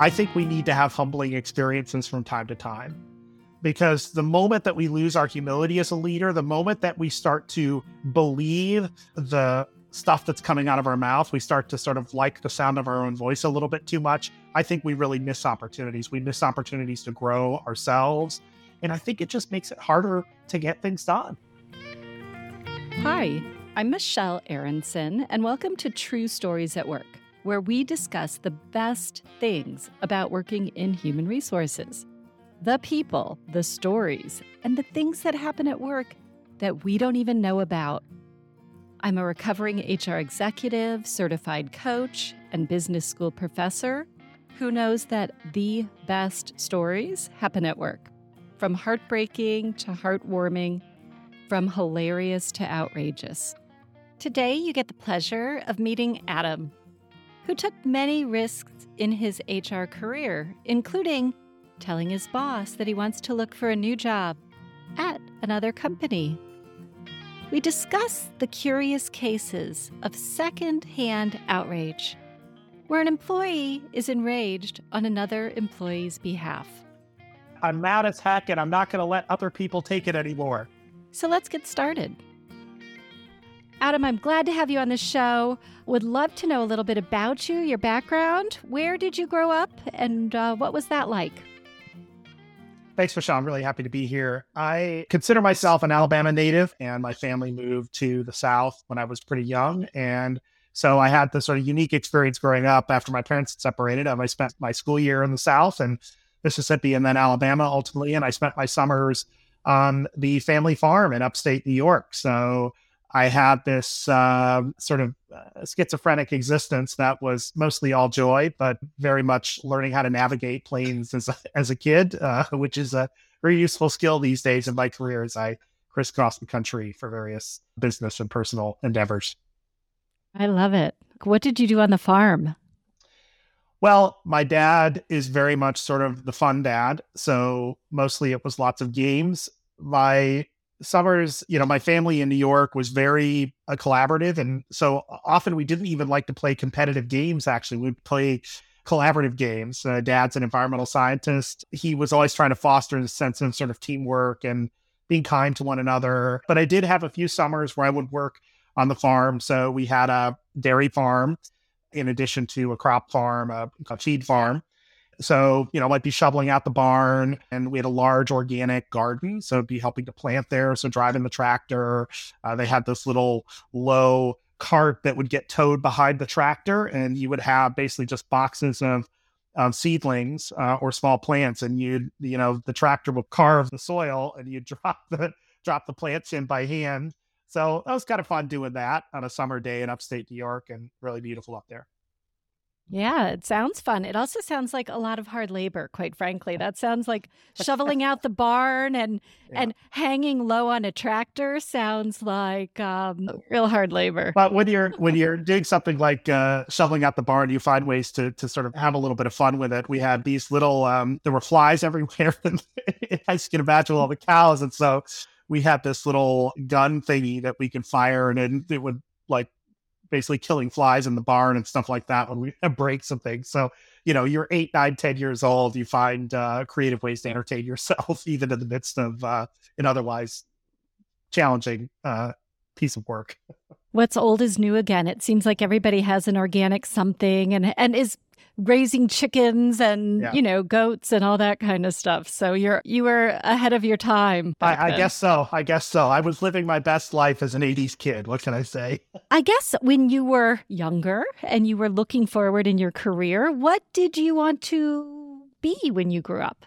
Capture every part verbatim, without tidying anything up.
I think we need to have humbling experiences from time to time, because the moment that we lose our humility as a leader, the moment that we start to believe the stuff that's coming out of our mouth, we start to sort of like the sound of our own voice a little bit too much, I think we really miss opportunities. We miss opportunities to grow ourselves. And I think it just makes it harder to get things done. Hi, I'm Michelle Aronson, and welcome to True Stories at Work, where we discuss the best things about working in human resources. The people, the stories, and the things that happen at work that we don't even know about. I'm a recovering H R executive, certified coach, and business school professor who knows that the best stories happen at work. From heartbreaking to heartwarming, from hilarious to outrageous. Today, you get the pleasure of meeting Adam, who took many risks in his H R career, including telling his boss that he wants to look for a new job at another company. We discuss the curious cases of second-hand outrage, where an employee is enraged on another employee's behalf. I'm mad as heck, and I'm not going to let other people take it anymore. So let's get started. Adam, I'm glad to have you on the show. Would love to know a little bit about you, your background. Where did you grow up, and uh, what was that like? Thanks, Michelle. I'm really happy to be here. I consider myself an Alabama native, and my family moved to the South when I was pretty young. And so I had this sort of unique experience growing up after my parents had separated. Um, I spent my school year in the South and Mississippi and then Alabama ultimately, and I spent my summers on the family farm in upstate New York. So I had this uh, sort of uh, schizophrenic existence that was mostly all joy, but very much learning how to navigate planes as a, as a kid, uh, which is a very useful skill these days in my career as I crisscross the country for various business and personal endeavors. I love it. What did you do on the farm? Well, my dad is very much sort of the fun dad. So mostly it was lots of games. My summers, you know, my family in New York was very uh, collaborative. And so often we didn't even like to play competitive games, actually. We'd play collaborative games. Uh, dad's an environmental scientist. He was always trying to foster a sense of sort of teamwork and being kind to one another. But I did have a few summers where I would work on the farm. So we had a dairy farm in addition to a crop farm, a, a feed farm. So, you know, might be shoveling out the barn, and we had a large organic garden. So it'd be helping to plant there. So driving the tractor, uh, they had this little low cart that would get towed behind the tractor, and you would have basically just boxes of, of seedlings uh, or small plants. And you'd, you know, the tractor would carve the soil and you'd drop the, drop the plants in by hand. So that was kind of fun doing that on a summer day in upstate New York, and really beautiful up there. Yeah, it sounds fun. It also sounds like a lot of hard labor, quite frankly. That sounds like shoveling out the barn and yeah. and hanging low on a tractor sounds like um, real hard labor. But when you're when you're doing something like uh, shoveling out the barn, you find ways to to sort of have a little bit of fun with it. We had these little, um, there were flies everywhere. As you can imagine, all the cows, and so we had this little gun thingy that we could fire, and it, it would like basically killing flies in the barn and stuff like that when we break something. So, you know, you're eight, nine, ten years old, you find uh, creative ways to entertain yourself, even in the midst of uh, an otherwise challenging uh, piece of work. What's old is new again. It seems like everybody has an organic something and, and is raising chickens and, yeah. you know, goats and all that kind of stuff. So you're, you were ahead of your time. I, I guess so. I guess so. I was living my best life as an eighties kid. What can I say? I guess when you were younger and you were looking forward in your career, what did you want to be when you grew up?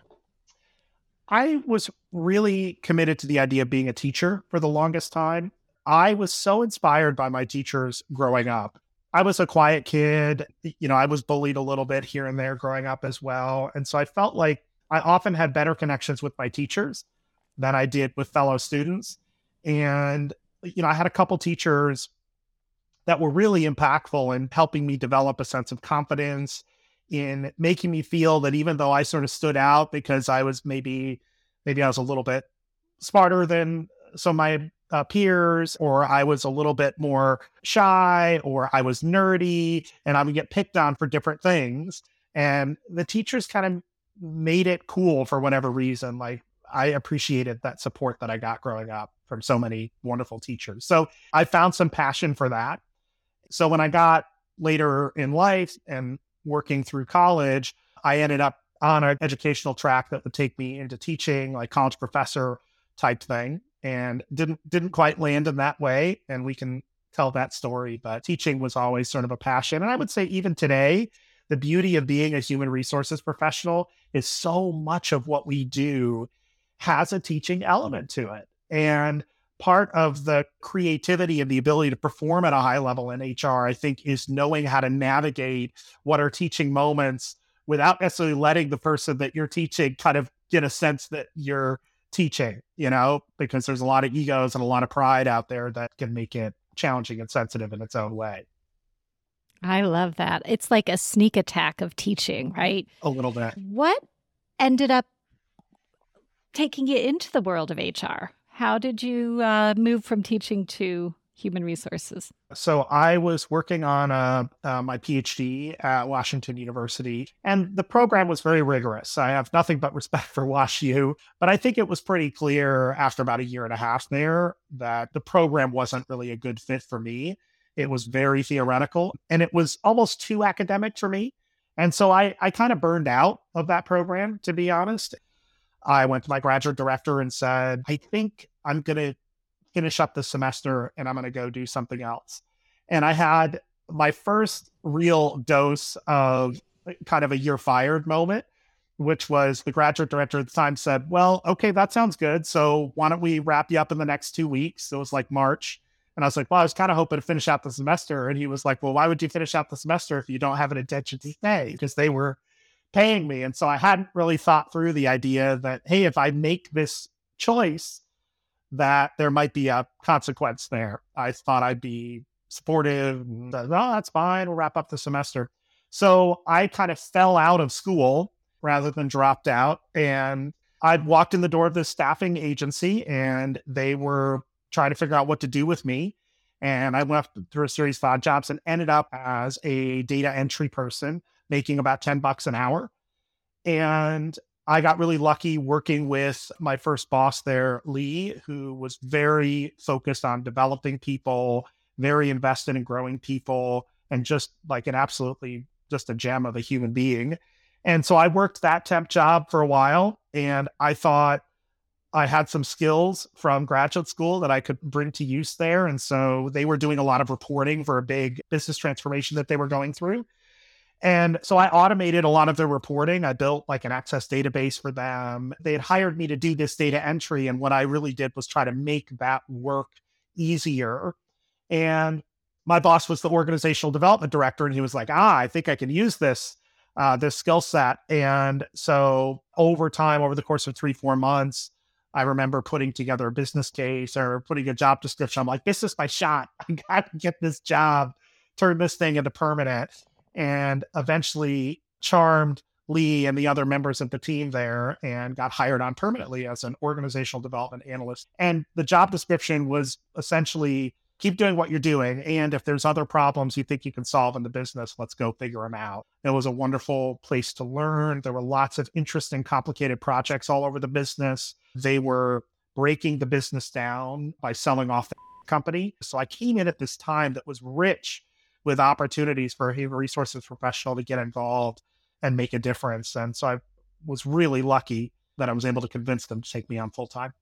I was really committed to the idea of being a teacher for the longest time. I was so inspired by my teachers growing up. I was a quiet kid. You know, I was bullied a little bit here and there growing up as well. And so I felt like I often had better connections with my teachers than I did with fellow students. And, you know, I had a couple teachers that were really impactful in helping me develop a sense of confidence, in making me feel that even though I sort of stood out because I was maybe, maybe I was a little bit smarter than some of my Uh, peers, or I was a little bit more shy, or I was nerdy, and I would get picked on for different things. And the teachers kind of made it cool for whatever reason. Like, I appreciated that support that I got growing up from so many wonderful teachers. So I found some passion for that. So when I got later in life and working through college, I ended up on an educational track that would take me into teaching, like college professor type thing, and didn't didn't quite land in that way. And we can tell that story, but teaching was always sort of a passion. And I would say even today, the beauty of being a human resources professional is so much of what we do has a teaching element to it. And part of the creativity and the ability to perform at a high level in H R, I think, is knowing how to navigate what are teaching moments without necessarily letting the person that you're teaching kind of get a sense that you're teaching, you know, because there's a lot of egos and a lot of pride out there that can make it challenging and sensitive in its own way. I love that. It's like a sneak attack of teaching, right? A little bit. What ended up taking you into the world of H R? How did you uh, move from teaching to human resources? So I was working on a, uh, my PhD at Washington University, and the program was very rigorous. I have nothing but respect for WashU, but I think it was pretty clear after about a year and a half there that the program wasn't really a good fit for me. It was very theoretical, and it was almost too academic for me. And so I, I kind of burned out of that program, to be honest. I went to my graduate director and said, I think I'm going to finish up the semester and I'm going to go do something else. And I had my first real dose of kind of a you're fired moment, which was the graduate director at the time said, well, okay, that sounds good. So why don't we wrap you up in the next two weeks? It was like March. And I was like, well, I was kind of hoping to finish out the semester. And he was like, well, why would you finish out the semester if you don't have an intention to stay? Because they were paying me. And so I hadn't really thought through the idea that, hey, if I make this choice, that there might be a consequence there. I thought I'd be supportive. And, oh, that's fine. We'll wrap up the semester. So I kind of fell out of school rather than dropped out. And I'd walked in the door of this staffing agency, and they were trying to figure out what to do with me. And I went through a series of odd jobs and ended up as a data entry person, making about ten bucks an hour. And I got really lucky working with my first boss there, Lee, who was very focused on developing people, very invested in growing people, and just like an absolutely just a gem of a human being. And so I worked that temp job for a while, and I thought I had some skills from graduate school that I could bring to use there. And so they were doing a lot of reporting for a big business transformation that they were going through. And so I automated a lot of their reporting. I built like an access database for them. They had hired me to do this data entry. And what I really did was try to make that work easier. And my boss was the organizational development director. And he was like, ah, I think I can use this, uh, this skill set. And so over time, over the course of three, four months, I remember putting together a business case or putting a job description. I'm like, this is my shot. I got to get this job, turn this thing into permanent. And eventually charmed Lee and the other members of the team there and got hired on permanently as an organizational development analyst. And the job description was essentially keep doing what you're doing. And if there's other problems you think you can solve in the business, let's go figure them out. It was a wonderful place to learn. There were lots of interesting, complicated projects all over the business. They were breaking the business down by selling off the company. So I came in at this time that was rich with opportunities for a human resources professional to get involved and make a difference. And so I was really lucky that I was able to convince them to take me on full time.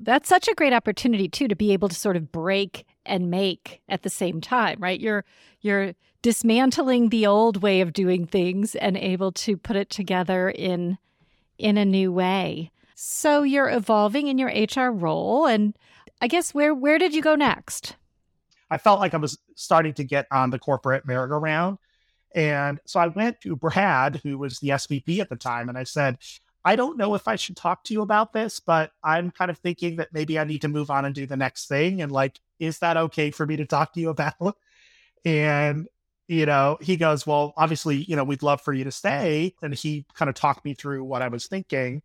That's such a great opportunity too, to be able to sort of break and make at the same time, right? You're you're dismantling the old way of doing things and able to put it together in in a new way. So you're evolving in your H R role, and I guess where where did you go next? I felt like I was starting to get on the corporate merry-go-round. And so I went to Brad, who was the S V P at the time, and I said, I don't know if I should talk to you about this, but I'm kind of thinking that maybe I need to move on and do the next thing. And like, is that okay for me to talk to you about? And, you know, he goes, well, obviously, you know, we'd love for you to stay. And he kind of talked me through what I was thinking.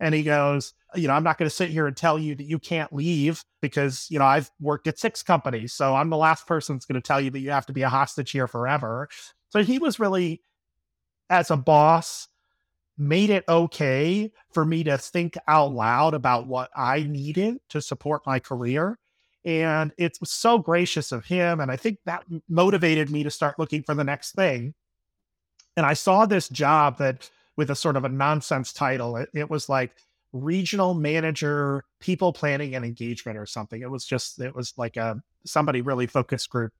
And he goes, you know, I'm not going to sit here and tell you that you can't leave because, you know, I've worked at six companies. So I'm the last person that's going to tell you that you have to be a hostage here forever. So he was really as a boss made it okay for me to think out loud about what I needed to support my career. And it was so gracious of him. And I think that motivated me to start looking for the next thing. And I saw this job that with a sort of a nonsense title, it, it was like regional manager, people planning and engagement or something. It was just, it was like a, somebody really focus group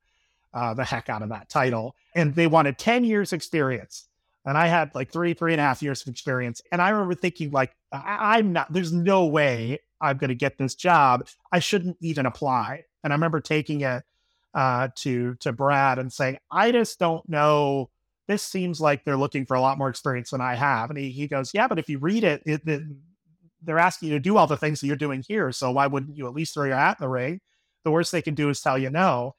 uh, the heck out of that title. And they wanted ten years experience. And I had like three, three and a half years of experience. And I remember thinking like, I- I'm not, there's no way I'm going to get this job. I shouldn't even apply. And I remember taking it uh, to, to Brad and saying, I just don't know. This seems like they're looking for a lot more experience than I have. And he, he goes, yeah, but if you read it, it, it they're asking you to do all the things that you're doing here. So why wouldn't you at least throw your hat in the ring? The worst they can do is tell you no.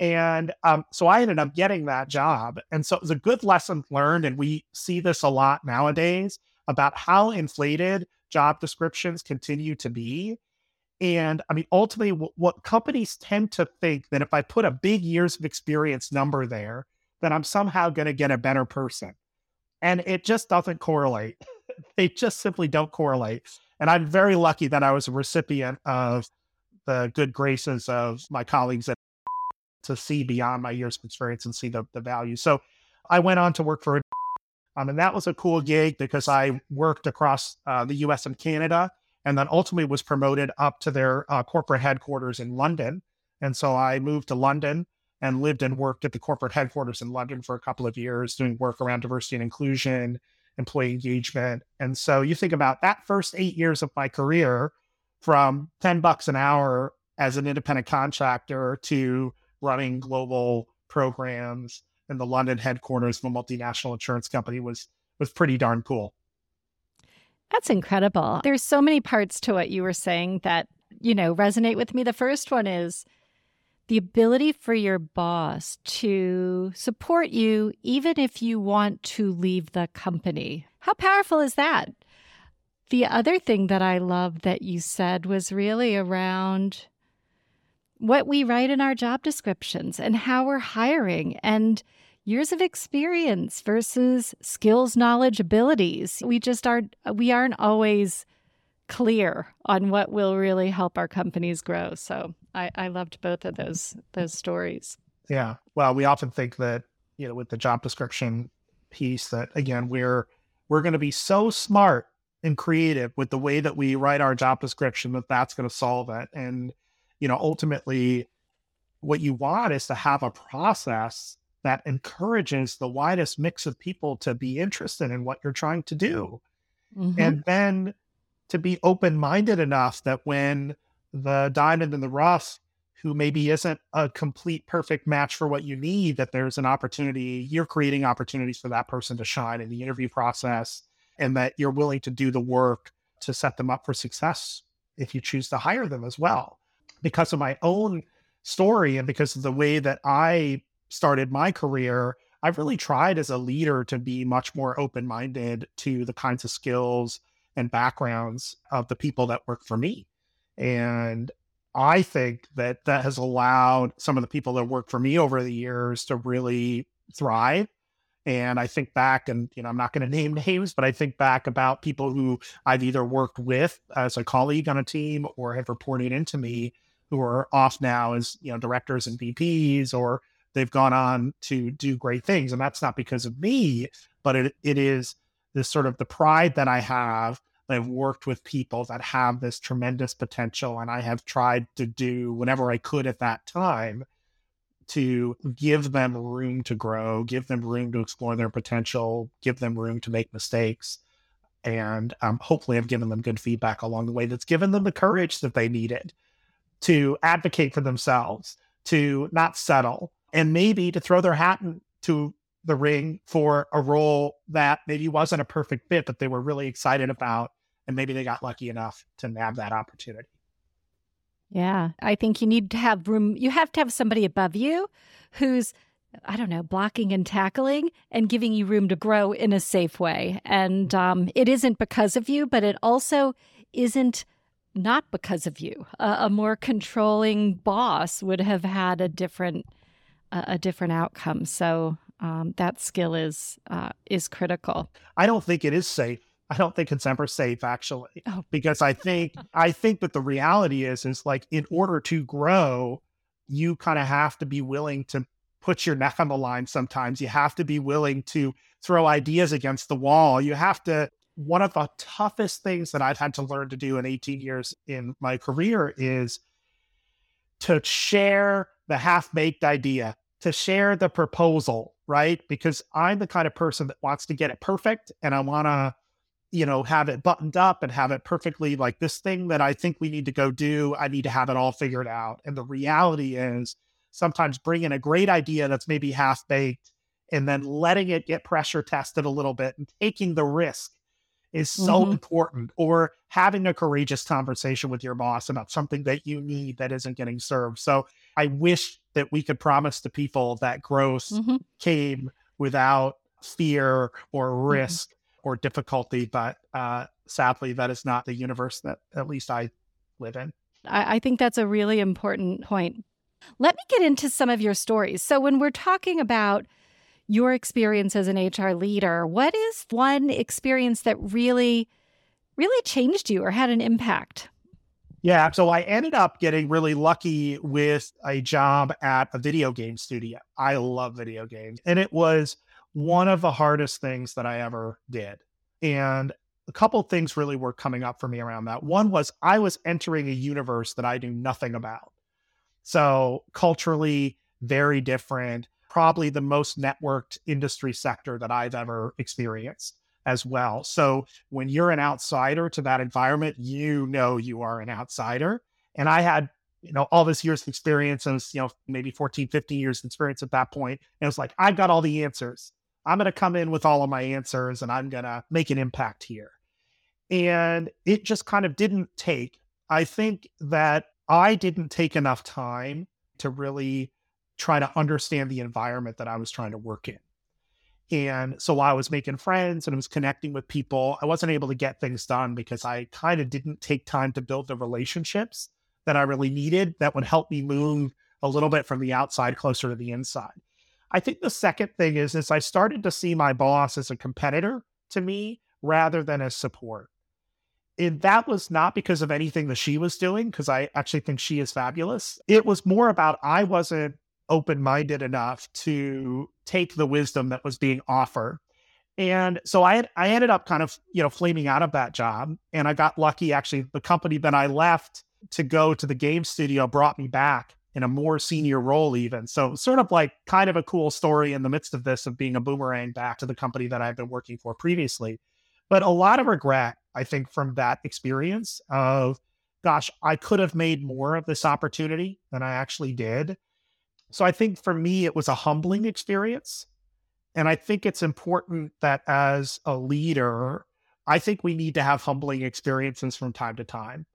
And um, so I ended up getting that job. And so it was a good lesson learned. And we see this a lot nowadays about how inflated job descriptions continue to be. And I mean, ultimately, w- what companies tend to think that if I put a big years of experience number there, then I'm somehow going to get a better person. And it just doesn't correlate. They just simply don't correlate. And I'm very lucky that I was a recipient of the good graces of my colleagues at to see beyond my years of experience and see the, the value. So I went on to work for, um, and that was a cool gig because I worked across uh, the U S and Canada, and then ultimately was promoted up to their uh, corporate headquarters in London. And so I moved to London and lived and worked at the corporate headquarters in London for a couple of years, doing work around diversity and inclusion, employee engagement. And so you think about that first eight years of my career, from ten bucks an hour as an independent contractor to running global programs in the London headquarters of a multinational insurance company was was pretty darn cool. That's incredible. There's so many parts to what you were saying that, you know, resonate with me. The first one is the ability for your boss to support you even if you want to leave the company. How powerful is that? The other thing that I love that you said was really around what we write in our job descriptions and how we're hiring and years of experience versus skills, knowledge, abilities. We just aren't, we aren't always clear on what will really help our companies grow. So I, I loved both of those, those stories. Yeah. Well, we often think that, you know, with the job description piece that again, we're, we're going to be so smart and creative with the way that we write our job description that that's going to solve it. And you know, ultimately, what you want is to have a process that encourages the widest mix of people to be interested in what you're trying to do. Mm-hmm. And then to be open-minded enough that when the diamond in the rough, who maybe isn't a complete perfect match for what you need, that there's an opportunity, you're creating opportunities for that person to shine in the interview process, and that you're willing to do the work to set them up for success if you choose to hire them as well. Because of my own story and because of the way that I started my career, I've really tried as a leader to be much more open-minded to the kinds of skills and backgrounds of the people that work for me. And I think that that has allowed some of the people that work for me over the years to really thrive. And I think back, and you know, I'm not going to name names, but I think back about people who I've either worked with as a colleague on a team or have reported into me, who are off now as, you know, directors and V Ps, or they've gone on to do great things. And that's not because of me, but it it is this sort of the pride that I have. I've worked with people that have this tremendous potential, and I have tried to do whatever I could at that time to give them room to grow, give them room to explore their potential, give them room to make mistakes. And um, hopefully I've given them good feedback along the way that's given them the courage that they needed to advocate for themselves, to not settle, and maybe to throw their hat into the ring for a role that maybe wasn't a perfect fit, but they were really excited about, and maybe they got lucky enough to nab that opportunity. Yeah, I think you need to have room. You have to have somebody above you who's, I don't know, blocking and tackling and giving you room to grow in a safe way. And um, it isn't because of you, but it also isn't not because of you. Uh, a more controlling boss would have had a different, uh, a different outcome. So um, that skill is uh, is critical. I don't think it is safe. I don't think it's ever safe, actually, oh. because I think I think that the reality is, is like, in order to grow, you kind of have to be willing to put your neck on the line sometimes. You have to be willing to throw ideas against the wall. You have to. One of the toughest things that I've had to learn to do in eighteen years in my career is to share the half-baked idea, to share the proposal, right? Because I'm the kind of person that wants to get it perfect, and I want to, you know, have it buttoned up and have it perfectly, like, this thing that I think we need to go do, I need to have it all figured out. And the reality is, sometimes bringing a great idea that's maybe half-baked and then letting it get pressure tested a little bit and taking the risk is so mm-hmm. important, or having a courageous conversation with your boss about something that you need that isn't getting served. So I wish that we could promise to people that growth mm-hmm. came without fear or risk mm-hmm. or difficulty, but uh, sadly, that is not the universe that at least I live in. I, I think that's a really important point. Let me get into some of your stories. So when we're talking about your experience as an H R leader, what is one experience that really, really changed you or had an impact? Yeah, so I ended up getting really lucky with a job at a video game studio. I love video games. And it was one of the hardest things that I ever did. And a couple of things really were coming up for me around that. One was I was entering a universe that I knew nothing about. So culturally, very different. Probably the most networked industry sector that I've ever experienced as well. So when you're an outsider to that environment, you know you are an outsider. And I had, you know, all this years of experience, and, you know, maybe fourteen, fifteen years of experience at that point. And it was like, I've got all the answers. I'm going to come in with all of my answers and I'm going to make an impact here. And it just kind of didn't take. I think that I didn't take enough time to really try to understand the environment that I was trying to work in. And so while I was making friends and I was connecting with people, I wasn't able to get things done because I kind of didn't take time to build the relationships that I really needed that would help me move a little bit from the outside closer to the inside. I think the second thing is, is I started to see my boss as a competitor to me rather than as support. And that was not because of anything that she was doing, because I actually think she is fabulous. It was more about I wasn't open-minded enough to take the wisdom that was being offered. And so I, I ended up kind of, you know, flaming out of that job. And I got lucky, actually, the company that I left to go to the game studio brought me back in a more senior role even. So sort of like kind of a cool story in the midst of this, of being a boomerang back to the company that I've been working for previously. But a lot of regret, I think, from that experience of, gosh, I could have made more of this opportunity than I actually did. So I think for me, it was a humbling experience. And I think it's important that as a leader, I think we need to have humbling experiences from time to time.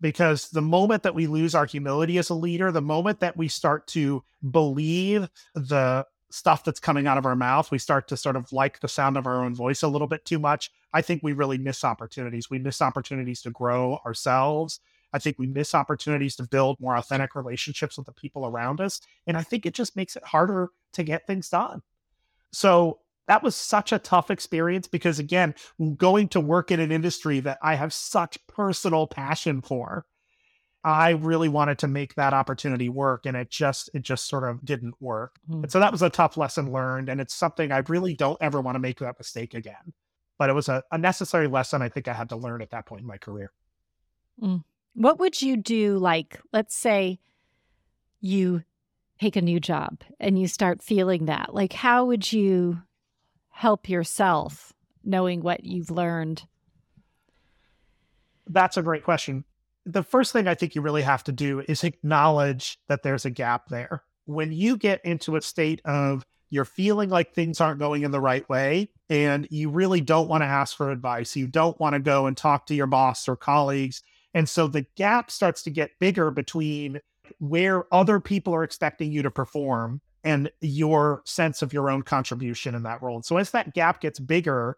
Because the moment that we lose our humility as a leader, the moment that we start to believe the stuff that's coming out of our mouth, we start to sort of like the sound of our own voice a little bit too much, I think we really miss opportunities. We miss opportunities to grow ourselves. I think we miss opportunities to build more authentic relationships with the people around us. And I think it just makes it harder to get things done. So that was such a tough experience because, again, going to work in an industry that I have such personal passion for, I really wanted to make that opportunity work. And it just, it just sort of didn't work. Mm-hmm. And so that was a tough lesson learned. And it's something I really don't ever want to make that mistake again. But it was a, a necessary lesson I think I had to learn at that point in my career. Mm. What would you do, like, let's say you take a new job and you start feeling that? Like, how would you help yourself knowing what you've learned? That's a great question. The first thing I think you really have to do is acknowledge that there's a gap there. When you get into a state of you're feeling like things aren't going in the right way, and you really don't want to ask for advice, you don't want to go and talk to your boss or colleagues. And so the gap starts to get bigger between where other people are expecting you to perform and your sense of your own contribution in that role. And so as that gap gets bigger,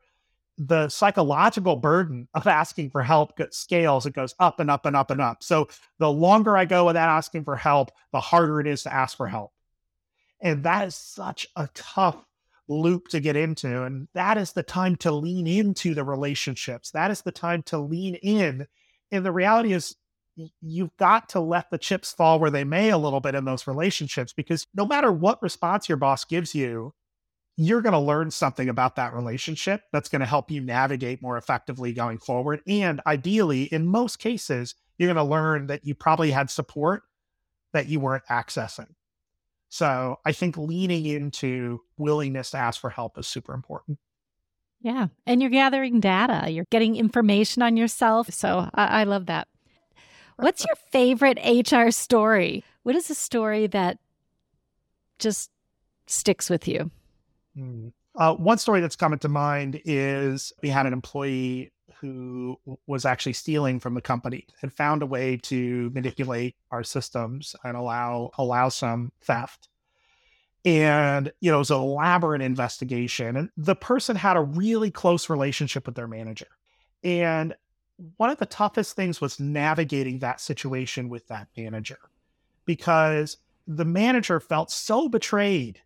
the psychological burden of asking for help scales. It goes up and up and up and up. So the longer I go without asking for help, the harder it is to ask for help. And that is such a tough loop to get into. And that is the time to lean into the relationships. That is the time to lean in. And the reality is you've got to let the chips fall where they may a little bit in those relationships, because no matter what response your boss gives you, you're going to learn something about that relationship that's going to help you navigate more effectively going forward. And ideally, in most cases, you're going to learn that you probably had support that you weren't accessing. So I think leaning into willingness to ask for help is super important. Yeah. And you're gathering data. You're getting information on yourself. So I, I love that. What's your favorite H R story? What is a story that just sticks with you? Mm. Uh, one story that's coming to mind is we had an employee who was actually stealing from the company and found a way to manipulate our systems and allow allow some theft. And, you know, it was an elaborate investigation. And the person had a really close relationship with their manager. And one of the toughest things was navigating that situation with that manager, because the manager felt so betrayed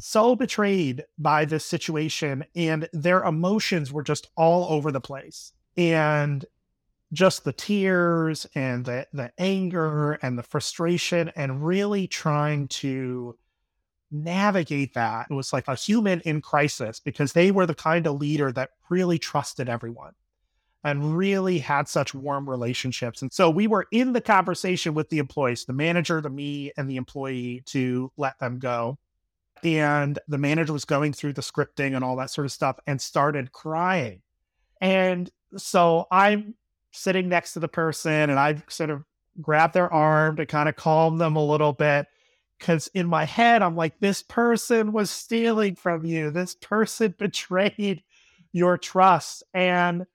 so betrayed by this situation, and their emotions were just all over the place. And just the tears and the, the anger and the frustration, and really trying to navigate that. It was like a human in crisis, because they were the kind of leader that really trusted everyone and really had such warm relationships. And so we were in the conversation with the employees, the manager, the me, and the employee, to let them go. And the manager was going through the scripting and all that sort of stuff and started crying. And so I'm sitting next to the person, and I sort of grab their arm to kind of calm them a little bit. Because in my head, I'm like, this person was stealing from you. This person betrayed your trust. And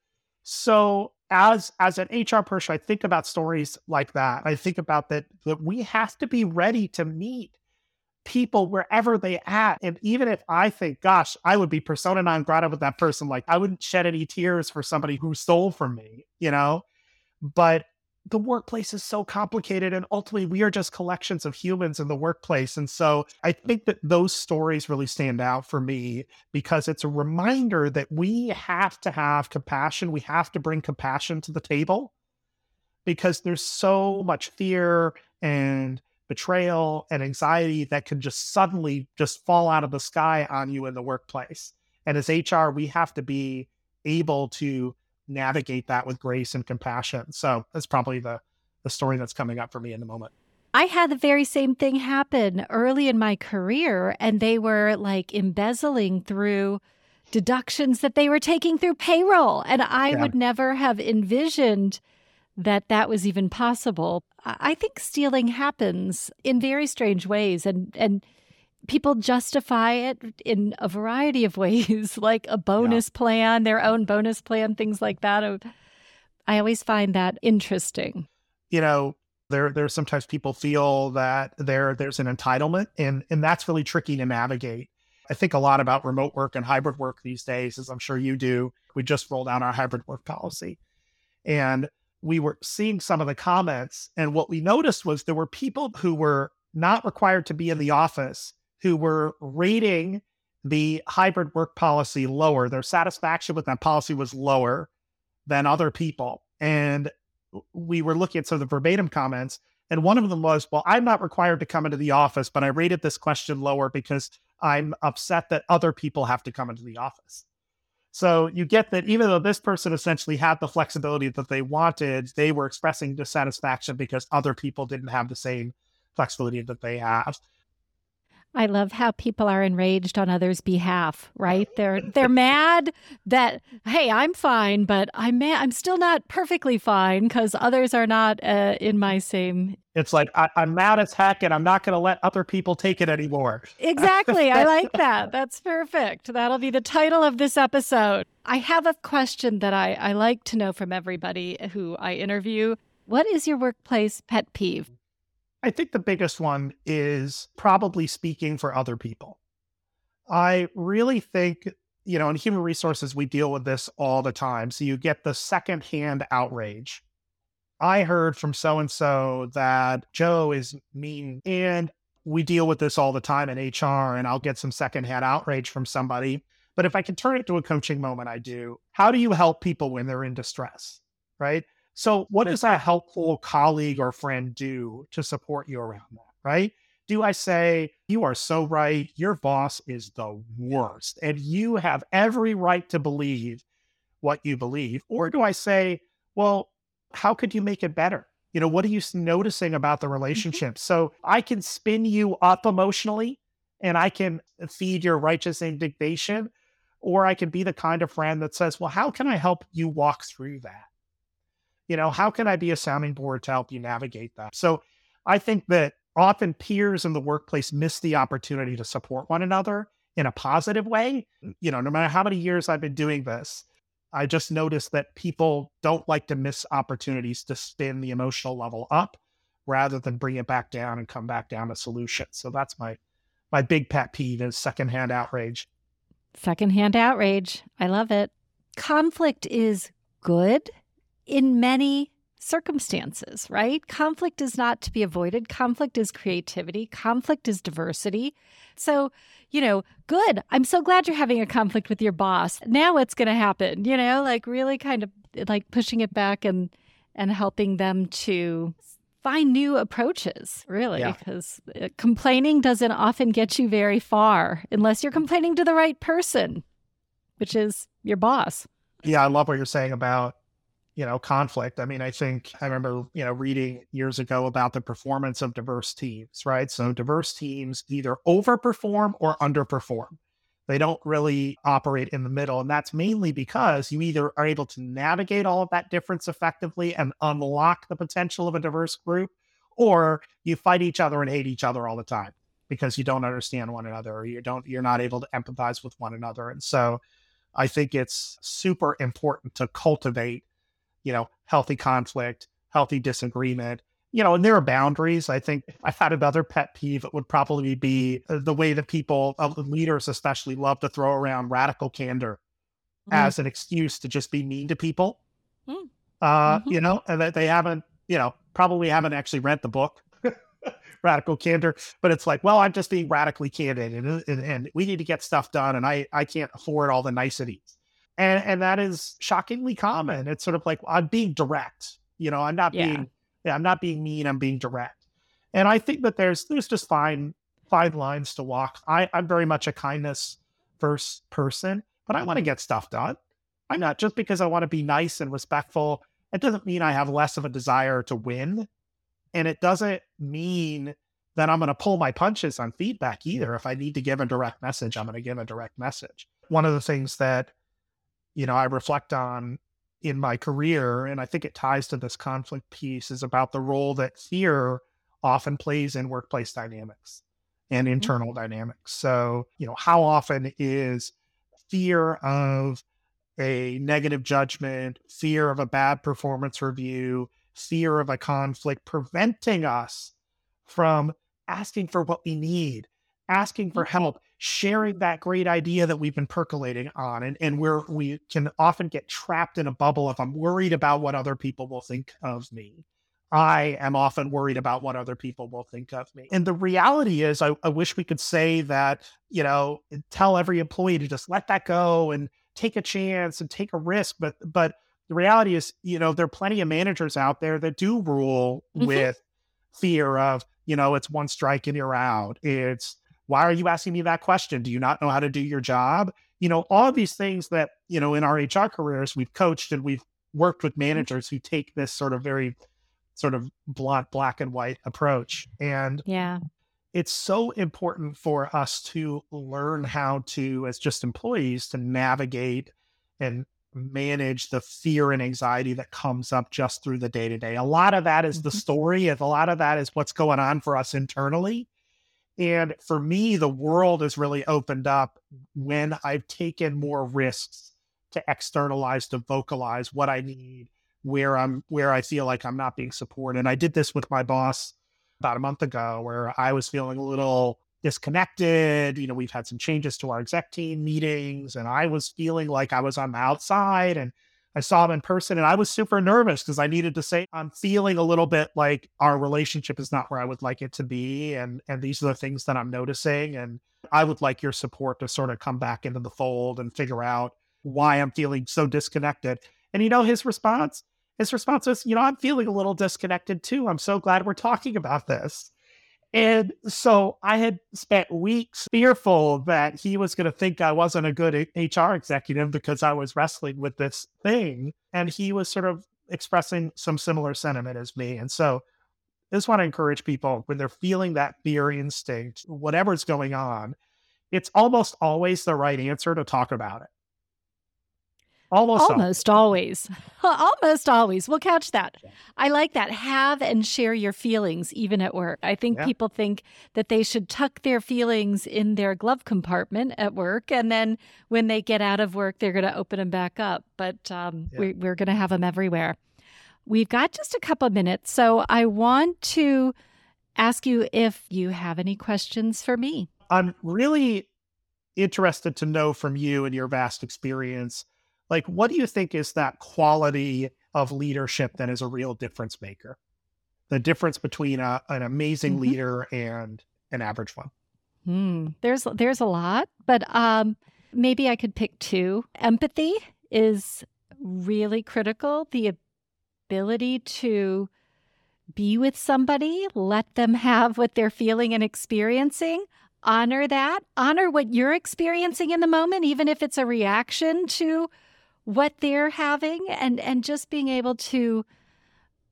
so as, as an H R person, I think about stories like that. I think about that, that we have to be ready to meet people wherever they at. And even if I think, gosh, I would be persona non grata with that person, like I wouldn't shed any tears for somebody who stole from me, you know, but the workplace is so complicated. And ultimately we are just collections of humans in the workplace. And so I think that those stories really stand out for me, because it's a reminder that we have to have compassion. We have to bring compassion to the table, because there's so much fear and betrayal and anxiety that can just suddenly just fall out of the sky on you in the workplace. And as H R, we have to be able to navigate that with grace and compassion. So that's probably the, the story that's coming up for me in the moment. I had the very same thing happen early in my career, and they were like embezzling through deductions that they were taking through payroll. And I yeah. would never have envisioned that that was even possible. I think stealing happens in very strange ways, and, and people justify it in a variety of ways, like a bonus yeah. plan, their own bonus plan, things like that. I always find that interesting. You know, there there's sometimes people feel that there there's an entitlement, and and that's really tricky to navigate. I think a lot about remote work and hybrid work these days, as I'm sure you do. We just rolled out our hybrid work policy, and we were seeing some of the comments, and what we noticed was there were people who were not required to be in the office who were rating the hybrid work policy lower. Their satisfaction with that policy was lower than other people. And we were looking at some of the verbatim comments, and one of them was, well, I'm not required to come into the office, but I rated this question lower because I'm upset that other people have to come into the office. So you get that even though this person essentially had the flexibility that they wanted, they were expressing dissatisfaction because other people didn't have the same flexibility that they have. I love how people are enraged on others' behalf, right? They're they're mad that, hey, I'm fine, but I'm ma- I'm still not perfectly fine because others are not uh, in my same. It's like, I- I'm mad as heck, and I'm not going to let other people take it anymore. Exactly. I like that. That's perfect. That'll be the title of this episode. I have a question that I, I like to know from everybody who I interview. What is your workplace pet peeve? I think the biggest one is probably speaking for other people. I really think, you know, in human resources, we deal with this all the time. So you get the secondhand outrage. I heard from so-and-so that Joe is mean. And we deal with this all the time in H R, and I'll get some secondhand outrage from somebody. But if I can turn it to a coaching moment, I do. How do you help people when they're in distress, right? So what does a helpful colleague or friend do to support you around that, right? Do I say, you are so right, your boss is the worst, and you have every right to believe what you believe? Or do I say, well, how could you make it better? You know, what are you noticing about the relationship? So I can spin you up emotionally, and I can feed your righteous indignation, or I can be the kind of friend that says, well, how can I help you walk through that? You know, how can I be a sounding board to help you navigate that? So I think that often peers in the workplace miss the opportunity to support one another in a positive way. You know, no matter how many years I've been doing this, I just noticed that people don't like to miss opportunities to spin the emotional level up rather than bring it back down and come back down to solutions. So that's my my big pet peeve is secondhand outrage. Secondhand outrage. I love it. Conflict is good in many circumstances, right? Conflict is not to be avoided. Conflict is creativity. Conflict is diversity. So, you know, good. I'm so glad you're having a conflict with your boss. Now what's going to happen? You know, like really kind of like pushing it back and and helping them to find new approaches, really, yeah. Because complaining doesn't often get you very far unless you're complaining to the right person, which is your boss. Yeah, I love what you're saying about you know, conflict. I mean, I think I remember, you know, reading years ago about the performance of diverse teams, right? So diverse teams either overperform or underperform. They don't really operate in the middle. And that's mainly because you either are able to navigate all of that difference effectively and unlock the potential of a diverse group, or you fight each other and hate each other all the time because you don't understand one another, or you don't, you're not able to empathize with one another. And so I think it's super important to cultivate you know, healthy conflict, healthy disagreement, you know, and there are boundaries. I think if I had another pet peeve, it would probably be the way that people, leaders especially, love to throw around radical candor mm-hmm. as an excuse to just be mean to people, mm-hmm. uh, you know, and that they haven't, you know, probably haven't actually read the book, Radical Candor, but it's like, well, I'm just being radically candid and, and, and we need to get stuff done and I, I can't afford all the niceties. And and that is shockingly common. It's sort of like, I'm being direct, you know, I'm not yeah. being, yeah, I'm not being mean, I'm being direct. And I think that there's, there's just fine, fine lines to walk. I, I'm very much a kindness first person, but I want to get stuff done. I'm not, just because I want to be nice and respectful, it doesn't mean I have less of a desire to win. And it doesn't mean that I'm going to pull my punches on feedback either. If I need to give a direct message, I'm going to give a direct message. One of the things that you know, I reflect on in my career, and I think it ties to this conflict piece, is about the role that fear often plays in workplace dynamics and internal mm-hmm. dynamics. So, you know, how often is fear of a negative judgment, fear of a bad performance review, fear of a conflict preventing us from asking for what we need, asking for help, sharing that great idea that we've been percolating on. And, and we're, we can often get trapped in a bubble of, I'm worried about what other people will think of me. I am often worried about what other people will think of me. And the reality is, I, I wish we could say that, you know, tell every employee to just let that go and take a chance and take a risk. But, but the reality is, you know, there are plenty of managers out there that do rule mm-hmm. with fear of, you know, it's one strike and you're out. It's, why are you asking me that question? Do you not know how to do your job? You know, all of these things that, you know, in our H R careers, we've coached and we've worked with managers who take this sort of very sort of blunt, black and white approach. And yeah, it's so important for us to learn how to, as just employees, to navigate and manage the fear and anxiety that comes up just through the day-to-day. A lot of that is the story, and a lot of that is what's going on for us internally. And for me, the world has really opened up when I've taken more risks to externalize, to vocalize what I need, where I'm, where I feel like I'm not being supported. And I did this with my boss about a month ago, where I was feeling a little disconnected. You know, we've had some changes to our exec team meetings, and I was feeling like I was on the outside, and I saw him in person and I was super nervous because I needed to say, I'm feeling a little bit like our relationship is not where I would like it to be. And, and these are the things that I'm noticing. And I would like your support to sort of come back into the fold and figure out why I'm feeling so disconnected. And, you know, his response, his response was, you know, I'm feeling a little disconnected too. I'm so glad we're talking about this. And so I had spent weeks fearful that he was going to think I wasn't a good H R executive because I was wrestling with this thing. And he was sort of expressing some similar sentiment as me. And so I just want to encourage people when they're feeling that fear instinct, whatever's going on, it's almost always the right answer to talk about it. Almost, almost always. always. Almost always. We'll catch that. I like that. Have and share your feelings, even at work. I think yeah. people think that they should tuck their feelings in their glove compartment at work. And then when they get out of work, they're going to open them back up. But um, yeah. we, we're going to have them everywhere. We've got just a couple of minutes. So I want to ask you if you have any questions for me. I'm really interested to know from you and your vast experience, like, what do you think is that quality of leadership that is a real difference maker? The difference between a, an amazing mm-hmm. leader and an average one? Hmm. There's there's a lot, but um, maybe I could pick two. Empathy is really critical. The ability to be with somebody, let them have what they're feeling and experiencing. Honor that. Honor what you're experiencing in the moment, even if it's a reaction to what they're having, and, and just being able to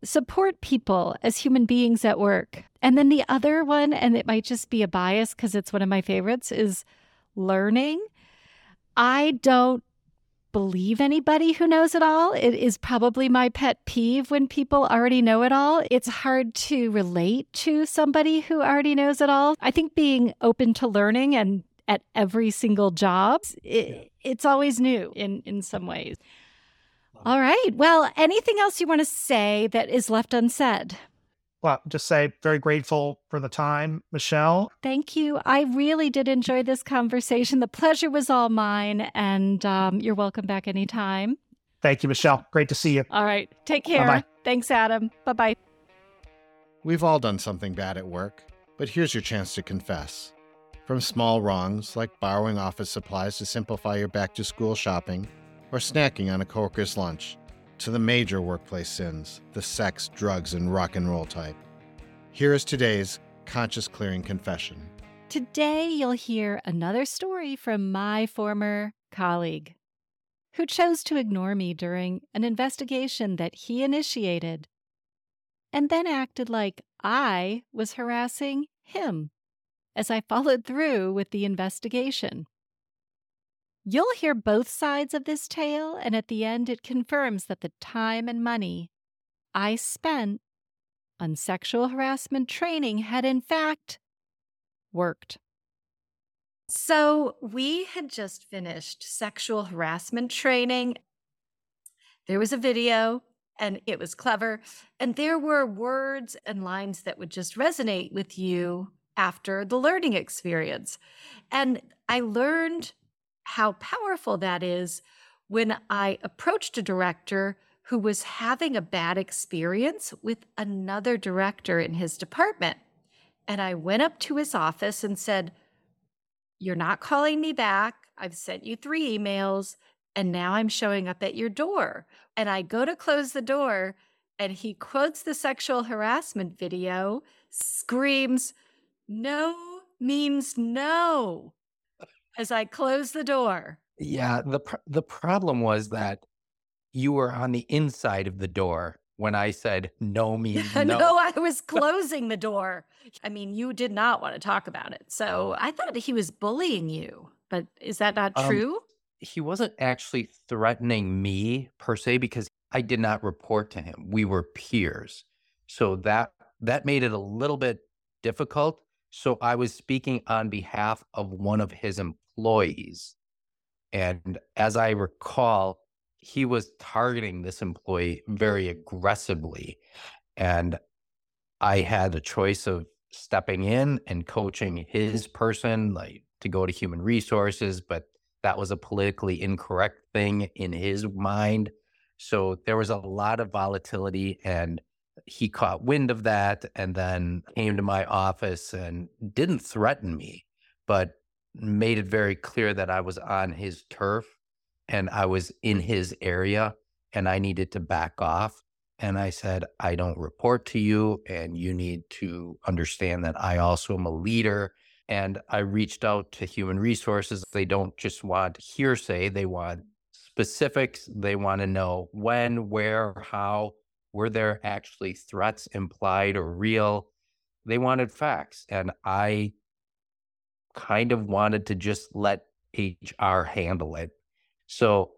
support people as human beings at work. And then the other one, and it might just be a bias because it's one of my favorites, is learning. I don't believe anybody who knows it all. It is probably my pet peeve when people already know it all. It's hard to relate to somebody who already knows it all. I think being open to learning and at every single job, it, yeah. it's always new in, in some ways. All right. Well, anything else you want to say that is left unsaid? Well, just say very grateful for the time, Michelle. Thank you. I really did enjoy this conversation. The pleasure was all mine, and um, you're welcome back anytime. Thank you, Michelle. Great to see you. All right. Take care. Bye-bye. Thanks, Adam. Bye-bye. We've all done something bad at work, but here's your chance to confess. From small wrongs, like borrowing office supplies to simplify your back-to-school shopping or snacking on a coworker's lunch, to the major workplace sins, the sex, drugs, and rock and roll type. Here is today's Conscious Clearing Confession. Today, you'll hear another story from my former colleague who chose to ignore me during an investigation that he initiated and then acted like I was harassing him as I followed through with the investigation. You'll hear both sides of this tale, and at the end it confirms that the time and money I spent on sexual harassment training had in fact worked. So we had just finished sexual harassment training. There was a video, and it was clever, and there were words and lines that would just resonate with you after the learning experience. And I learned how powerful that is when I approached a director who was having a bad experience with another director in his department. And I went up to his office and said, "You're not calling me back. I've sent you three emails, and now I'm showing up at your door." And I go to close the door, and he quotes the sexual harassment video, screams, "No means no," as I closed the door. Yeah, the pr- the problem was that you were on the inside of the door when I said no means no. No, I was closing the door. I mean, you did not want to talk about it. So I thought he was bullying you, but is that not true? Um, he wasn't actually threatening me per se because I did not report to him. We were peers. So that that made it a little bit difficult. So I was speaking on behalf of one of his employees. And as I recall, he was targeting this employee very aggressively. And I had a choice of stepping in and coaching his person, like, to go to human resources, but that was a politically incorrect thing in his mind. So there was a lot of volatility, and he caught wind of that and then came to my office and didn't threaten me, but made it very clear that I was on his turf and I was in his area and I needed to back off. And I said, I don't report to you, and you need to understand that I also am a leader. And I reached out to human resources. They don't just want hearsay. They want specifics. They want to know when, where, how, were there actually threats implied or real? They wanted facts. And I kind of wanted to just let H R handle it. So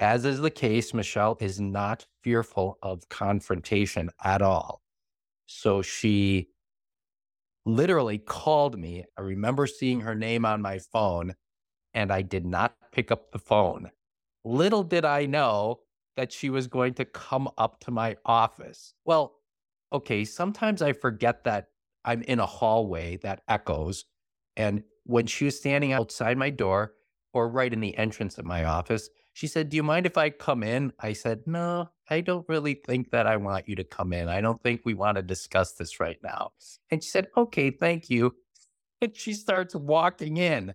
as is the case, Michelle is not fearful of confrontation at all. So she literally called me. I remember seeing her name on my phone, and I did not pick up the phone. Little did I know that she was going to come up to my office. Well, okay, sometimes I forget that I'm in a hallway that echoes. And when she was standing outside my door or right in the entrance of my office, she said, do you mind if I come in? I said, no, I don't really think that I want you to come in. I don't think we want to discuss this right now. And she said, okay, thank you. And she starts walking in.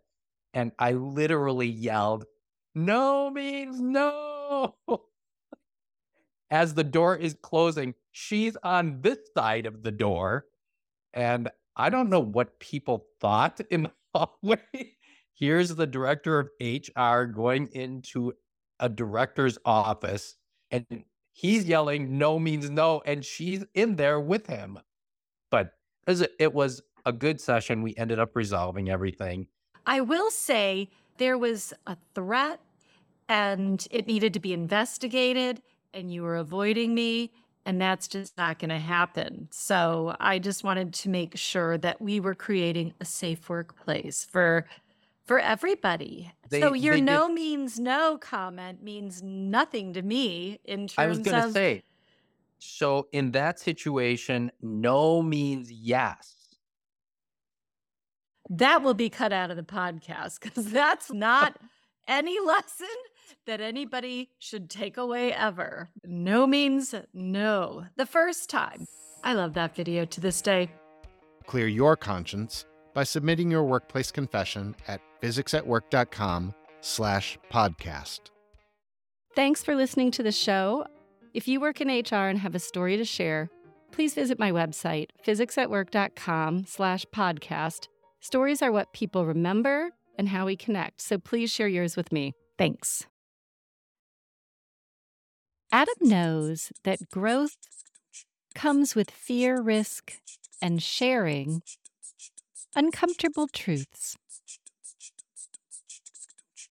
And I literally yelled, no means no. As the door is closing, she's on this side of the door. And I don't know what people thought in the hallway. Here's the director of H R going into a director's office, and he's yelling, no means no, and she's in there with him. But it was a good session. We ended up resolving everything. I will say there was a threat, and it needed to be investigated, and you were avoiding me, and that's just not going to happen. So I just wanted to make sure that we were creating a safe workplace for For everybody. They, so your no did, means no comment means nothing to me in terms of... I was going to say, so in that situation, no means yes. That will be cut out of the podcast, because that's not any lesson that anybody should take away ever. No means no. The first time. I love that video to this day. Clear your conscience by submitting your workplace confession at physics at work dot com slash podcast. Thanks for listening to the show. If you work in H R and have a story to share, please visit my website, physics at work dot com slash podcast. Stories are what people remember and how we connect, so please share yours with me. Thanks. Adam knows that growth comes with fear, risk, and sharing uncomfortable truths.